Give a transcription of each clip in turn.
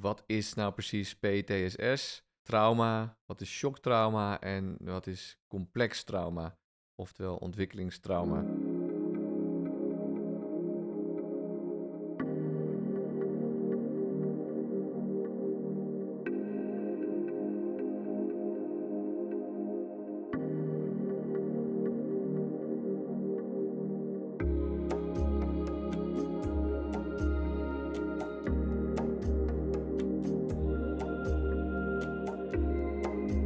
wat is nou precies PTSS, trauma, wat is shocktrauma en wat is complex-trauma, oftewel ontwikkelingstrauma.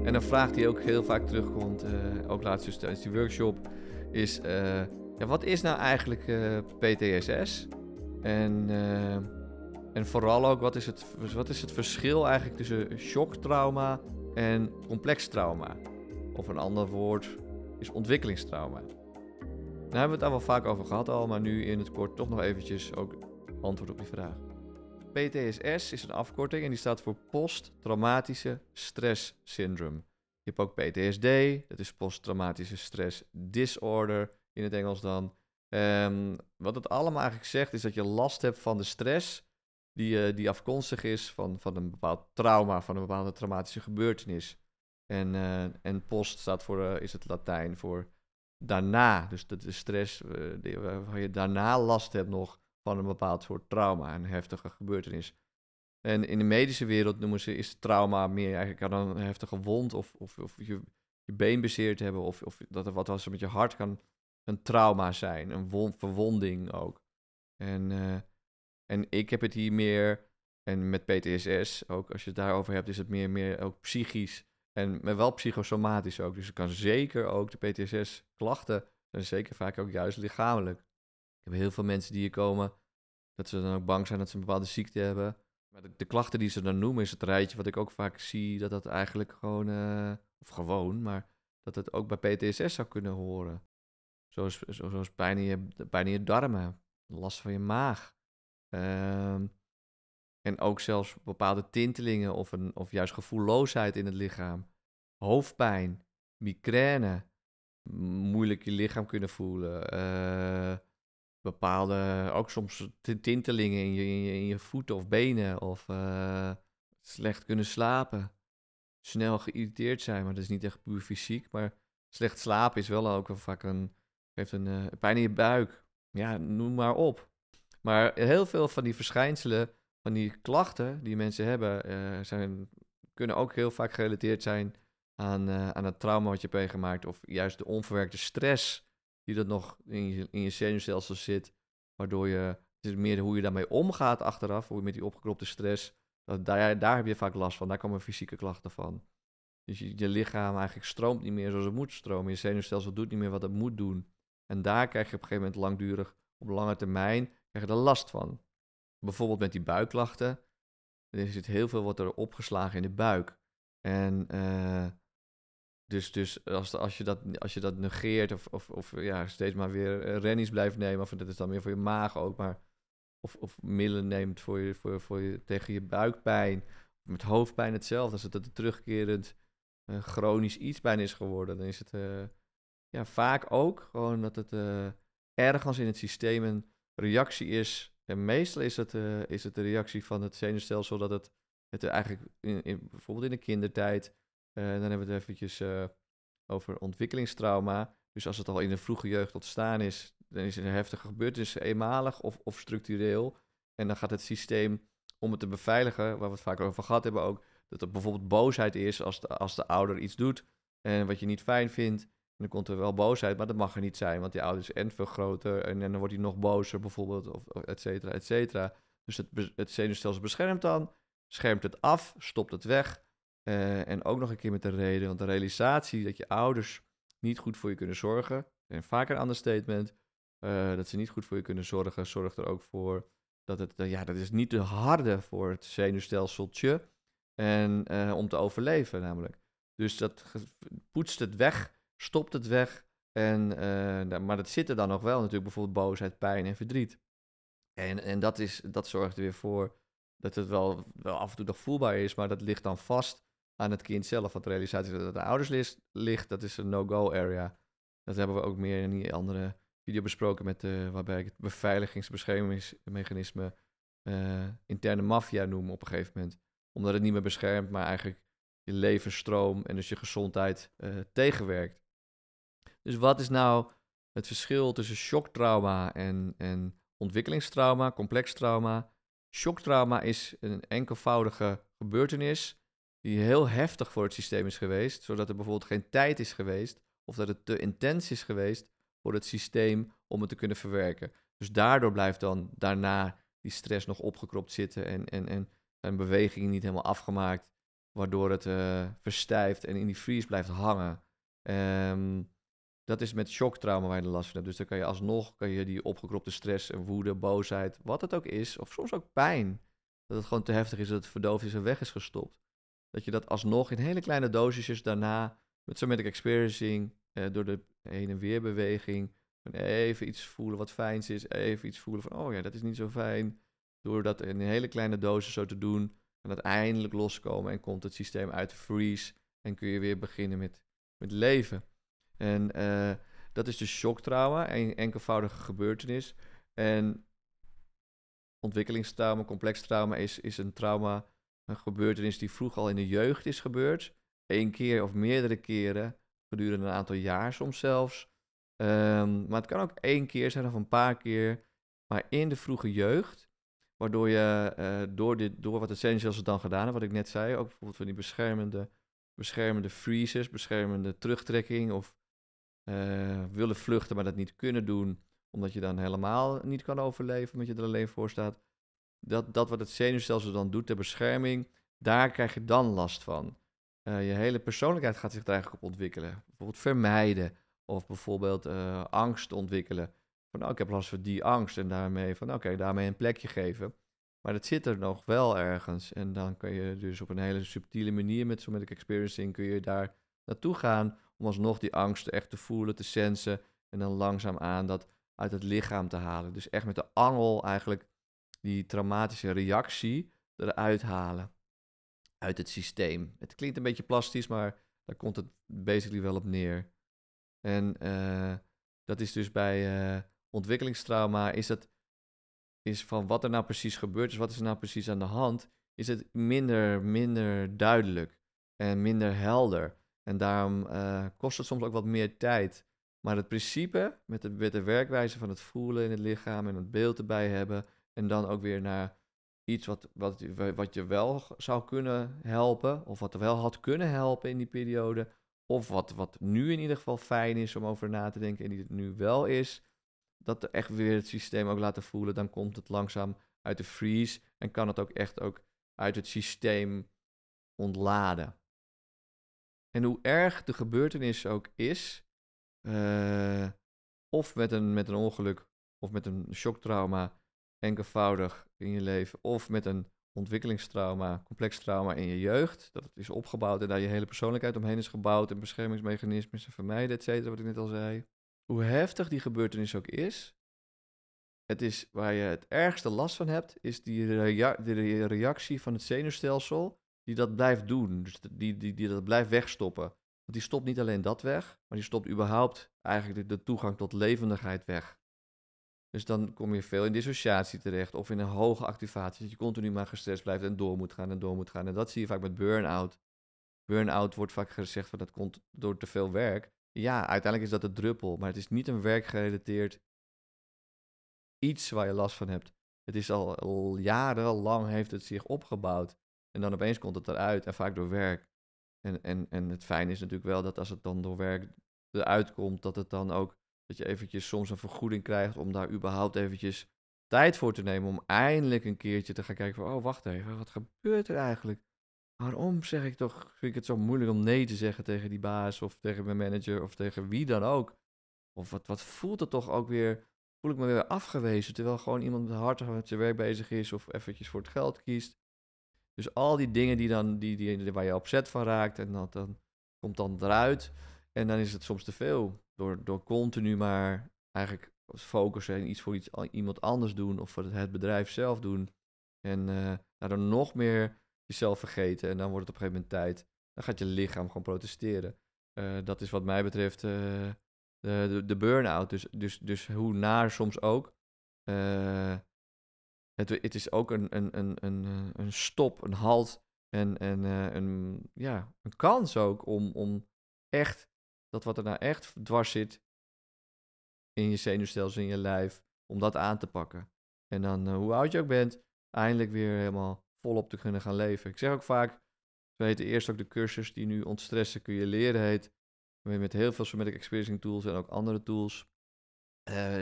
En een vraag die ook heel vaak terugkomt, ook laatst dus tijdens die workshop, is wat is nou eigenlijk PTSS? En vooral ook, wat is het verschil eigenlijk tussen shocktrauma en complex trauma? Of een ander woord is ontwikkelingstrauma. Daar hebben we het al wel vaak over gehad al, maar nu in het kort toch nog eventjes ook antwoord op die vraag. PTSS is een afkorting en die staat voor posttraumatische stress syndroom. Je hebt ook PTSD, dat is posttraumatische stress disorder in het Engels dan. Wat het allemaal eigenlijk zegt is dat je last hebt van de stress die afkomstig is van een bepaald trauma, van een bepaalde traumatische gebeurtenis. En post staat voor, is het Latijn voor daarna. Dus dat de stress waar je daarna last hebt nog van een bepaald soort trauma, een heftige gebeurtenis. En in de medische wereld noemen ze, is trauma meer eigenlijk kan een heftige wond of je been bezeerd hebben of dat er wat was met je hart kan een trauma zijn, een verwonding ook. En ik heb het hier meer, en met PTSS ook, als je het daarover hebt, is het meer ook psychisch en wel psychosomatisch ook. Dus het kan zeker ook, de PTSS-klachten zijn zeker vaak ook juist lichamelijk. Ik heb heel veel mensen die hier komen, dat ze dan ook bang zijn dat ze een bepaalde ziekte hebben. Maar de klachten die ze dan noemen is het rijtje wat ik ook vaak zie, dat eigenlijk gewoon, maar dat het ook bij PTSS zou kunnen horen. Zoals pijn in je darmen, last van je maag. En ook zelfs bepaalde tintelingen of juist gevoelloosheid in het lichaam. Hoofdpijn, migraine, moeilijk je lichaam kunnen voelen. Bepaalde, ook soms tintelingen in je voeten of benen of slecht kunnen slapen. Snel geïrriteerd zijn, maar dat is niet echt puur fysiek. Maar slecht slapen is wel ook vaak heeft een pijn in je buik. Ja, noem maar op. Maar heel veel van die verschijnselen, van die klachten die mensen hebben, kunnen ook heel vaak gerelateerd zijn aan het trauma wat je hebt meegemaakt of juist de onverwerkte stress die dat nog in je zenuwstelsel zit, waardoor het is meer hoe je daarmee omgaat achteraf, hoe je met die opgekropte stress, daar heb je vaak last van, daar komen fysieke klachten van. Dus je lichaam eigenlijk stroomt niet meer zoals het moet stromen, je zenuwstelsel doet niet meer wat het moet doen. En daar krijg je op een gegeven moment langdurig, op lange termijn, krijg je er last van. Bijvoorbeeld met die buikklachten, er zit heel veel wat er opgeslagen in de buik. En Dus als je dat negeert of steeds maar weer rennies blijft nemen, of dat is dan meer voor je maag ook, maar of middelen neemt voor je tegen je buikpijn, met hoofdpijn hetzelfde, als het een terugkerend chronisch ietspijn is geworden, dan is het vaak ook gewoon dat het ergens in het systeem een reactie is. En meestal is het de reactie van het zenuwstelsel dat het eigenlijk bijvoorbeeld in de kindertijd. Dan hebben we het eventjes over ontwikkelingstrauma. Dus als het al in de vroege jeugd ontstaan is, dan is het een heftige gebeurtenis, eenmalig of structureel. En dan gaat het systeem, om het te beveiligen, waar we het vaak over gehad hebben ook, dat er bijvoorbeeld boosheid is als de ouder iets doet en wat je niet fijn vindt. En dan komt er wel boosheid, maar dat mag er niet zijn, want die ouder is en veel groter en dan wordt hij nog bozer bijvoorbeeld, of et cetera, et cetera. Dus het zenuwstelsel beschermt dan, schermt het af, stopt het weg. En ook nog een keer met de reden, want de realisatie dat je ouders niet goed voor je kunnen zorgen, en vaak een understatement, dat ze niet goed voor je kunnen zorgen, zorgt er ook voor dat het, dat is niet te harde voor het zenuwstelseltje, en om te overleven namelijk. Dus dat poetst het weg, stopt het weg, maar dat zit er dan nog wel natuurlijk, bijvoorbeeld boosheid, pijn en verdriet. En dat zorgt er weer voor dat het wel af en toe nog voelbaar is, maar dat ligt dan vast aan het kind zelf. Want de realisatie dat het aan de ouders ligt, dat is een no-go area. Dat hebben we ook meer in die andere video besproken, waarbij het beveiligingsbeschermingsmechanisme interne maffia noemen op een gegeven moment. Omdat het niet meer beschermt, maar eigenlijk je levensstroom en dus je gezondheid tegenwerkt. Dus wat is nou het verschil tussen shocktrauma en ontwikkelingstrauma, complex-trauma? Shocktrauma is een enkelvoudige gebeurtenis die heel heftig voor het systeem is geweest, zodat er bijvoorbeeld geen tijd is geweest of dat het te intens is geweest voor het systeem om het te kunnen verwerken. Dus daardoor blijft dan daarna die stress nog opgekropt zitten en zijn bewegingen niet helemaal afgemaakt, waardoor het verstijft en in die freeze blijft hangen. Dat is met shocktrauma waar je last van hebt. Dus dan kan je alsnog die opgekropte stress en woede, boosheid, wat het ook is, of soms ook pijn, dat het gewoon te heftig is, dat het verdoofd is en weg is gestopt. Dat je dat alsnog in hele kleine dosisjes daarna met somatic experiencing, door de heen en weer beweging, van even iets voelen wat fijns is, even iets voelen van oh ja, dat is niet zo fijn. Door dat in een hele kleine dosis zo te doen, kan dat eindelijk loskomen en komt het systeem uit de freeze en kun je weer beginnen met leven. En dat is dus shocktrauma, een enkelvoudige gebeurtenis. En ontwikkelingstrauma, complex trauma is een trauma, een gebeurtenis die vroeg al in de jeugd is gebeurd. Eén keer of meerdere keren, gedurende een aantal jaar soms zelfs. Maar het kan ook één keer zijn of een paar keer, maar in de vroege jeugd. Waardoor je door wat Essentials dan gedaan hebben, wat ik net zei, ook bijvoorbeeld van die beschermende freezes, beschermende terugtrekking of willen vluchten, maar dat niet kunnen doen, omdat je dan helemaal niet kan overleven, omdat je er alleen voor staat. Dat wat het zenuwstelsel dan doet ter bescherming, daar krijg je dan last van. Je hele persoonlijkheid gaat zich er eigenlijk op ontwikkelen. Bijvoorbeeld vermijden of bijvoorbeeld angst ontwikkelen. Van ik heb last van die angst en daarmee van daarmee een plekje geven. Maar dat zit er nog wel ergens. En dan kun je dus op een hele subtiele manier met somatic experiencing kun je daar naartoe gaan om alsnog die angst echt te voelen, te sensen en dan langzaamaan dat uit het lichaam te halen. Dus echt met de angel eigenlijk die traumatische reactie eruit halen uit het systeem. Het klinkt een beetje plastisch, maar daar komt het basically wel op neer. En dat is dus bij ontwikkelingstrauma is van wat er nou precies gebeurt, dus wat is er nou precies aan de hand, is het minder duidelijk en minder helder. En daarom kost het soms ook wat meer tijd. Maar het principe, met de werkwijze van het voelen in het lichaam en het beeld erbij hebben, en dan ook weer naar iets wat je wel zou kunnen helpen, of wat er wel had kunnen helpen in die periode, of wat nu in ieder geval fijn is om over na te denken en die het nu wel is, dat er echt weer het systeem ook laten voelen, dan komt het langzaam uit de freeze en kan het ook echt ook uit het systeem ontladen. En hoe erg de gebeurtenis ook is, of met een ongeluk of met een shocktrauma enkelvoudig in je leven, of met een ontwikkelingstrauma, complex trauma in je jeugd, dat het is opgebouwd en daar je hele persoonlijkheid omheen is gebouwd en beschermingsmechanismen en vermijden, et cetera, wat ik net al zei. Hoe heftig die gebeurtenis ook is, het is waar je het ergste last van hebt, is die reactie van het zenuwstelsel die dat blijft doen, dus die dat blijft wegstoppen. Want die stopt niet alleen dat weg, maar die stopt überhaupt eigenlijk de toegang tot levendigheid weg. Dus dan kom je veel in dissociatie terecht of in een hoge activatie, dat je continu maar gestrest blijft en door moet gaan. En dat zie je vaak met burn-out. Burn-out wordt vaak gezegd van dat komt door te veel werk. Ja, uiteindelijk is dat de druppel, maar het is niet een werkgerelateerd iets waar je last van hebt. Het is al jarenlang heeft het zich opgebouwd en dan opeens komt het eruit en vaak door werk. En het fijne is natuurlijk wel dat als het dan door werk eruit komt, dat het dan ook dat je eventjes soms een vergoeding krijgt om daar überhaupt eventjes tijd voor te nemen om eindelijk een keertje te gaan kijken van oh, wacht even, wat gebeurt er eigenlijk? Waarom vind ik het zo moeilijk om nee te zeggen tegen die baas of tegen mijn manager of tegen wie dan ook? Of wat voelt het toch ook weer, voel ik me weer afgewezen terwijl gewoon iemand hard met zijn werk bezig is of eventjes voor het geld kiest. Dus al die dingen die waar je opzet van raakt en dan komt dan eruit en dan is het soms te veel. Door continu maar eigenlijk focussen en iets voor iemand anders doen of voor het bedrijf zelf doen. En daardoor nog meer jezelf vergeten en dan wordt het op een gegeven moment tijd. Dan gaat je lichaam gewoon protesteren. Dat is wat mij betreft de burn-out. Dus hoe naar soms ook. Het is ook een stop, een halt en een kans ook om echt dat wat er nou echt dwars zit in je zenuwstelsel, in je lijf, om dat aan te pakken. En dan, hoe oud je ook bent, eindelijk weer helemaal volop te kunnen gaan leven. Ik zeg ook vaak, we weten eerst ook de cursus die nu ontstressen kun je leren heet, met heel veel somatic experiencing tools en ook andere tools.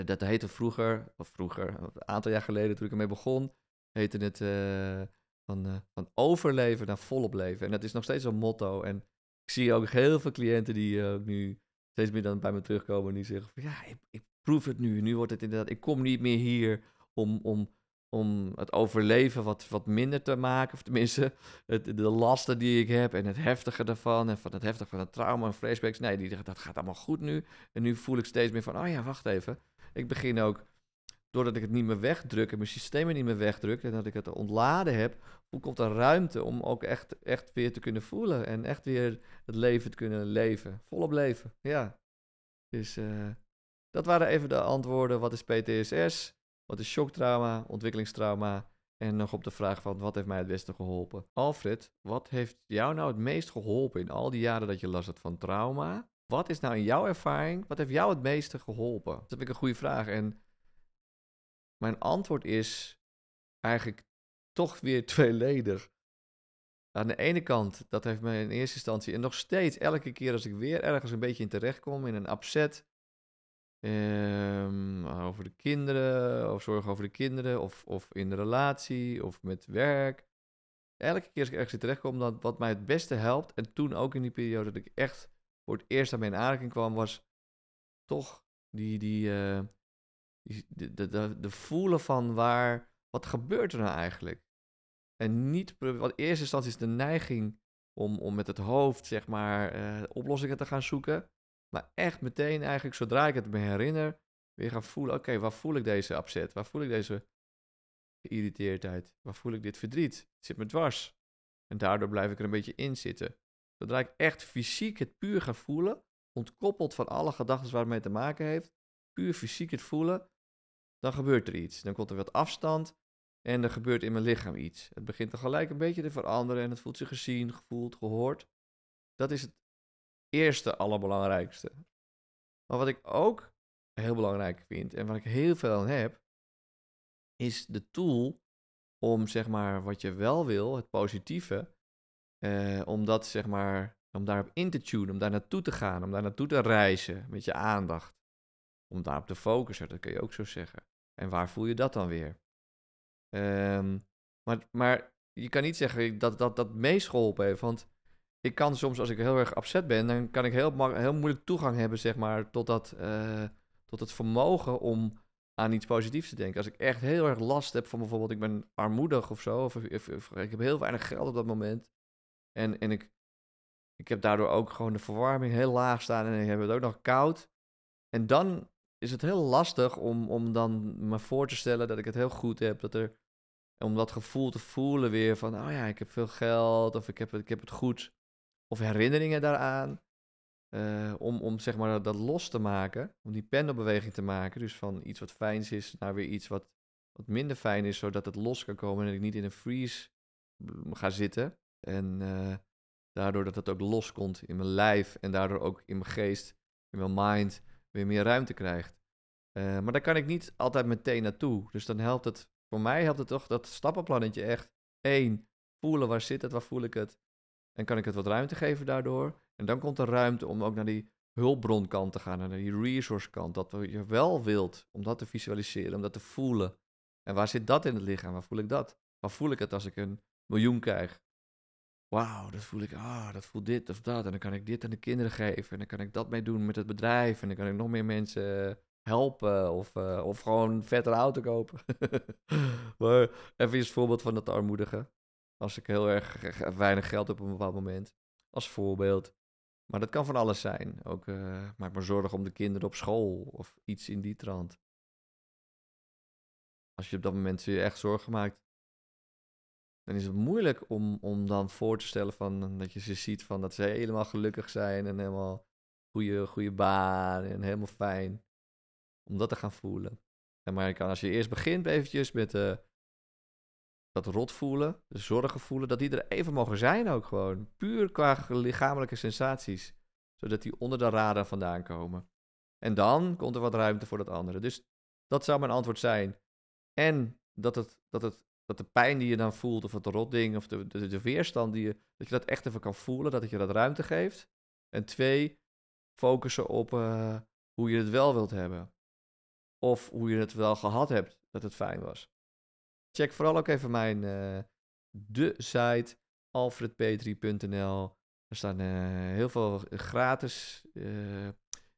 Dat heette vroeger, een aantal jaar geleden toen ik ermee begon, heette het van overleven naar volop leven. En dat is nog steeds een motto. En ik zie ook heel veel cliënten die ook nu steeds meer dan bij me terugkomen en die zeggen van, ja, ik proef het nu. Nu wordt het inderdaad, ik kom niet meer hier om het overleven wat minder te maken. Of tenminste, de lasten die ik heb en het heftige daarvan. En van het heftige van het trauma en flashbacks. Nee, dat gaat allemaal goed nu. En nu voel ik steeds meer van, oh ja, wacht even. Ik begin ook, doordat ik het niet meer wegdruk en mijn systemen niet meer wegdruk. En dat ik het ontladen heb. Hoe komt er ruimte om ook echt weer te kunnen voelen. En echt weer het leven te kunnen leven. Volop leven, ja. Dus dat waren even de antwoorden. Wat is PTSS? Wat is shocktrauma, ontwikkelingstrauma? En nog op de vraag van, wat heeft mij het beste geholpen? Alfred, wat heeft jou nou het meest geholpen in al die jaren dat je last had van trauma? Wat is nou in jouw ervaring, wat heeft jou het meeste geholpen? Dat heb ik een goede vraag. En mijn antwoord is eigenlijk toch weer tweeledig. Aan de ene kant, dat heeft mij in eerste instantie... en nog steeds, elke keer als ik weer ergens een beetje in terechtkom, in een upset... over de kinderen, of zorg over de kinderen, of in de relatie, of met werk. Elke keer als ik ergens terechtkom, dat wat mij het beste helpt, en toen ook in die periode dat ik echt voor het eerst aan mijn aanraking kwam, was toch de voelen van wat gebeurt er nou eigenlijk? En niet, want in eerste instantie is de neiging om met het hoofd, zeg maar, oplossingen te gaan zoeken. Maar echt meteen eigenlijk, zodra ik het me herinner, weer gaan voelen, oké, waar voel ik deze upset? Waar voel ik deze geïrriteerdheid? Waar voel ik dit verdriet? Het zit me dwars. En daardoor blijf ik er een beetje in zitten. Zodra ik echt fysiek het puur ga voelen, ontkoppeld van alle gedachten waar het mee te maken heeft, puur fysiek het voelen, dan gebeurt er iets. Dan komt er wat afstand en er gebeurt in mijn lichaam iets. Het begint dan gelijk een beetje te veranderen en het voelt zich gezien, gevoeld, gehoord. Dat is het eerste, allerbelangrijkste. Maar wat ik ook heel belangrijk vind en waar ik heel veel aan heb, is de tool om, zeg maar, wat je wel wil, het positieve, om dat, zeg maar, om daarop in te tunen, om daar naartoe te gaan, om daar naartoe te reizen met je aandacht. Om daarop te focussen, dat kun je ook zo zeggen. En waar voel je dat dan weer? Maar je kan niet zeggen dat meest geholpen heeft, want ik kan soms, als ik heel erg upset ben, dan kan ik heel moeilijk toegang hebben, zeg maar, tot het vermogen om aan iets positiefs te denken. Als ik echt heel erg last heb van bijvoorbeeld, ik ben armoedig of zo, of ik heb heel weinig geld op dat moment. En ik heb daardoor ook gewoon de verwarming heel laag staan en ik heb het ook nog koud. En dan is het heel lastig om dan me voor te stellen dat ik het heel goed heb, om dat gevoel te voelen weer van, oh ja, ik heb veel geld of ik heb het goed. Of herinneringen daaraan, om zeg maar dat los te maken, om die pendelbeweging te maken. Dus van iets wat fijns is naar weer iets wat minder fijn is, zodat het los kan komen en ik niet in een freeze ga zitten. En daardoor dat het ook los komt in mijn lijf en daardoor ook in mijn geest, in mijn mind, weer meer ruimte krijgt. Maar daar kan ik niet altijd meteen naartoe. Dus dan helpt het, voor mij helpt het toch dat stappenplannetje echt. 1, voelen, waar zit het, waar voel ik het? En kan ik het wat ruimte geven daardoor? En dan komt er ruimte om ook naar die hulpbronkant te gaan, naar die resource kant. Dat wat je wel wilt, om dat te visualiseren, om dat te voelen. En waar zit dat in het lichaam? Waar voel ik dat? Waar voel ik het als ik 1 miljoen krijg? Wauw, dat voel ik. Ah, dat voelt dit of dat. En dan kan ik dit aan de kinderen geven. En dan kan ik dat mee doen met het bedrijf. En dan kan ik nog meer mensen helpen. Of gewoon een vettere auto kopen. Maar even een voorbeeld van dat armoedige. Als ik heel erg weinig geld heb op een bepaald moment. Als voorbeeld. Maar dat kan van alles zijn. Ook maak me zorgen om de kinderen op school. Of iets in die trant. Als je op dat moment je echt zorgen maakt. Dan is het moeilijk om dan voor te stellen van, dat je ze ziet van dat ze helemaal gelukkig zijn. En helemaal goede baan. En helemaal fijn. Om dat te gaan voelen. En maar je kan, als je eerst begint eventjes met... dat rot voelen, de zorgen voelen, dat die er even mogen zijn ook gewoon. Puur qua lichamelijke sensaties. Zodat die onder de radar vandaan komen. En dan komt er wat ruimte voor dat andere. Dus dat zou mijn antwoord zijn. En dat de pijn die je dan voelt, of het rotding, of de weerstand, dat je dat echt even kan voelen, dat het je dat ruimte geeft. En 2, focussen op hoe je het wel wilt hebben. Of hoe je het wel gehad hebt, dat het fijn was. Check vooral ook even mijn de site, alfredp3.nl. Er staan heel veel gratis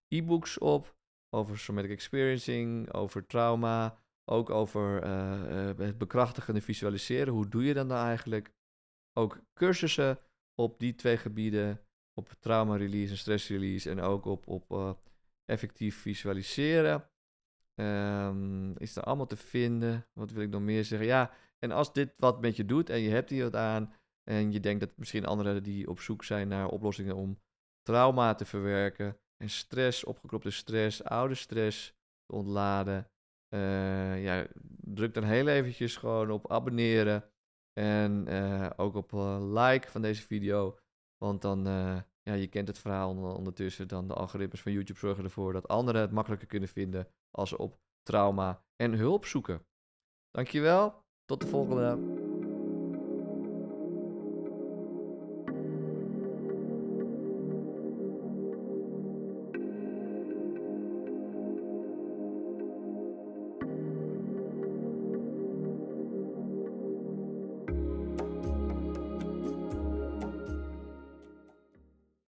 e-books op, over somatic experiencing, over trauma, ook over het bekrachtigen en visualiseren. Hoe doe je dat nou eigenlijk? Ook cursussen op die 2 gebieden, op trauma release en stress release en ook op effectief visualiseren. Is er allemaal te vinden. Wat wil ik nog meer zeggen? Ja, en als dit wat met je doet en je hebt hier wat aan en je denkt dat misschien anderen die op zoek zijn naar oplossingen om trauma te verwerken en stress, opgekropte stress, oude stress te ontladen, druk dan heel eventjes gewoon op abonneren en ook op like van deze video, want dan je kent het verhaal ondertussen, dan de algoritmes van YouTube zorgen ervoor dat anderen het makkelijker kunnen vinden als ze op trauma en hulp zoeken. Dankjewel, tot de volgende.